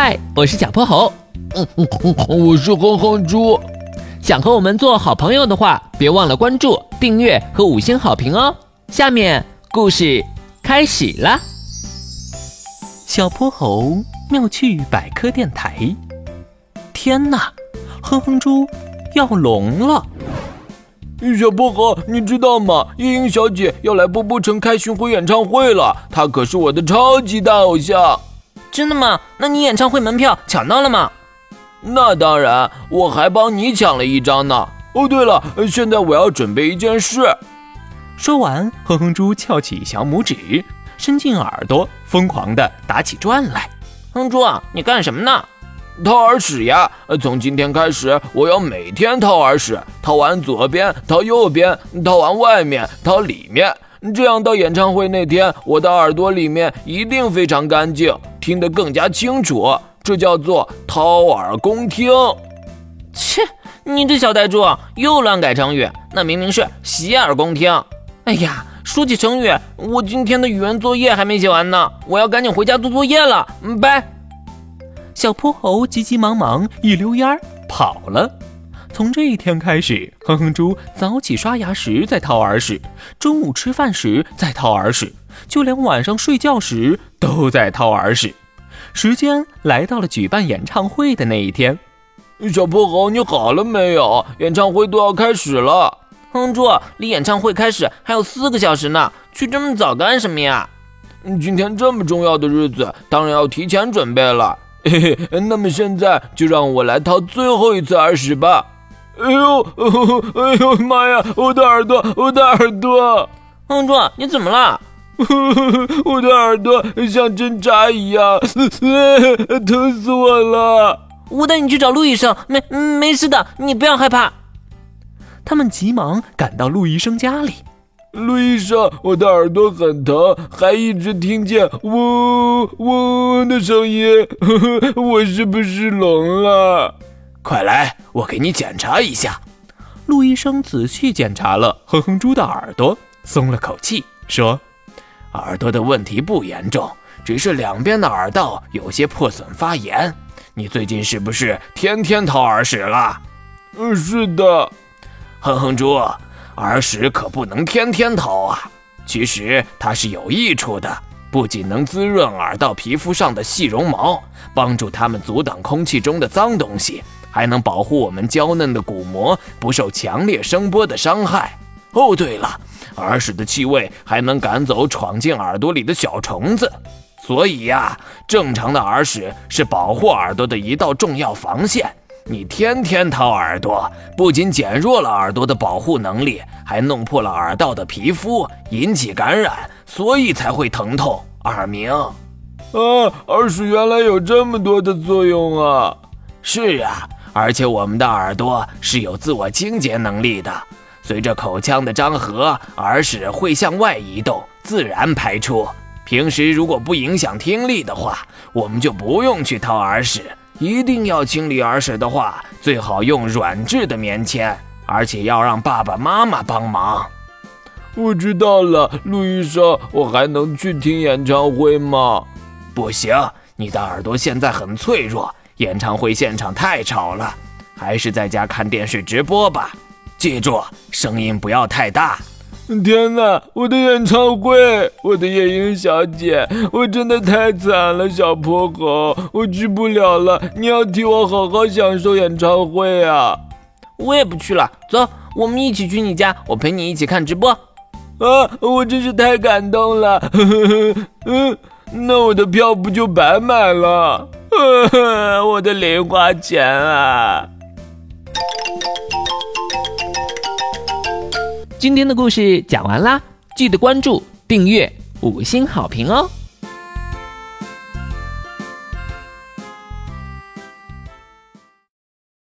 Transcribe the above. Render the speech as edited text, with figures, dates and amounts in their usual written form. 嗨，我是小泼猴。我是哼哼猪。想和我们做好朋友的话，别忘了关注、订阅和5星好评哦。下面故事开始啦。小泼猴妙趣百科电台。天哪，哼哼猪要聋了！小薄荷，你知道吗？夜莺小姐要来波波城开巡回演唱会了，她可是我的超级大偶像。真的吗？那你演唱会门票抢到了吗？那当然，我还帮你抢了一张呢。哦，对了，现在我要准备一件事。说完，哼哼猪翘起小拇指，伸进耳朵，疯狂地打起转来。哼猪啊，你干什么呢？掏耳屎呀！从今天开始，我要每天掏耳屎，掏完左边，掏右边，掏完外面，掏里面，这样到演唱会那天，我的耳朵里面一定非常干净，听得更加清楚。这叫做掏耳恭听。切，你这小呆猪又乱改成语，那明明是洗耳恭听。哎呀，说起成语，我今天的语文作业还没写完呢，我要赶紧回家做作业了，拜。小泼猴急急忙忙一溜烟儿跑了。从这一天开始，哼哼猪早起刷牙时在掏耳屎，中午吃饭时在掏耳屎，就连晚上睡觉时都在掏耳屎。时间来到了举办演唱会的那一天。小泼猴，你好了没有？演唱会都要开始了。哼哼猪，离演唱会开始还有4个小时呢，去这么早干什么呀？今天这么重要的日子，当然要提前准备了。嘿嘿，那么现在就让我来掏最后一次耳屎吧！哎呦，哎呦妈呀！我的耳朵，我的耳朵！哼猪，你怎么了？我的耳朵像针扎一样，疼死我了！我带你去找陆医生，没事的，你不要害怕。他们急忙赶到陆医生家里。陆医生，我的耳朵很疼，还一直听见嗡嗡嗡的声音，我是不是聋了？快来，我给你检查一下。陆医生仔细检查了哼哼猪的耳朵，松了口气，说：耳朵的问题不严重，只是两边的耳道有些破损发炎。你最近是不是天天掏耳屎了？是的。哼哼猪，耳屎可不能天天掏啊，其实它是有益处的，不仅能滋润耳道皮肤上的细绒毛，帮助它们阻挡空气中的脏东西，还能保护我们娇嫩的鼓膜不受强烈声波的伤害。哦，对了，耳屎的气味还能赶走闯进耳朵里的小虫子，所以呀，正常的耳屎是保护耳朵的一道重要防线。你天天掏耳朵，不仅减弱了耳朵的保护能力，还弄破了耳道的皮肤，引起感染，所以才会疼痛耳鸣。耳屎原来有这么多的作用啊！是啊，而且我们的耳朵是有自我清洁能力的，随着口腔的张合，耳屎会向外移动，自然排出。平时如果不影响听力的话，我们就不用去掏耳屎。一定要清理耳屎的话，最好用软质的棉签，而且要让爸爸妈妈帮忙。我知道了，陆医生，我还能去听演唱会吗？不行，你的耳朵现在很脆弱，演唱会现场太吵了，还是在家看电视直播吧。记住，声音不要太大。天哪，我的演唱会，我的夜莺小姐，我真的太惨了，小泼猴，我去不了了，你要替我好好享受演唱会啊！我也不去了，走，我们一起去你家，我陪你一起看直播。我真是太感动了，那我的票不就白买了？我的零花钱啊！今天的故事讲完啦，记得关注、订阅、5星好评哦。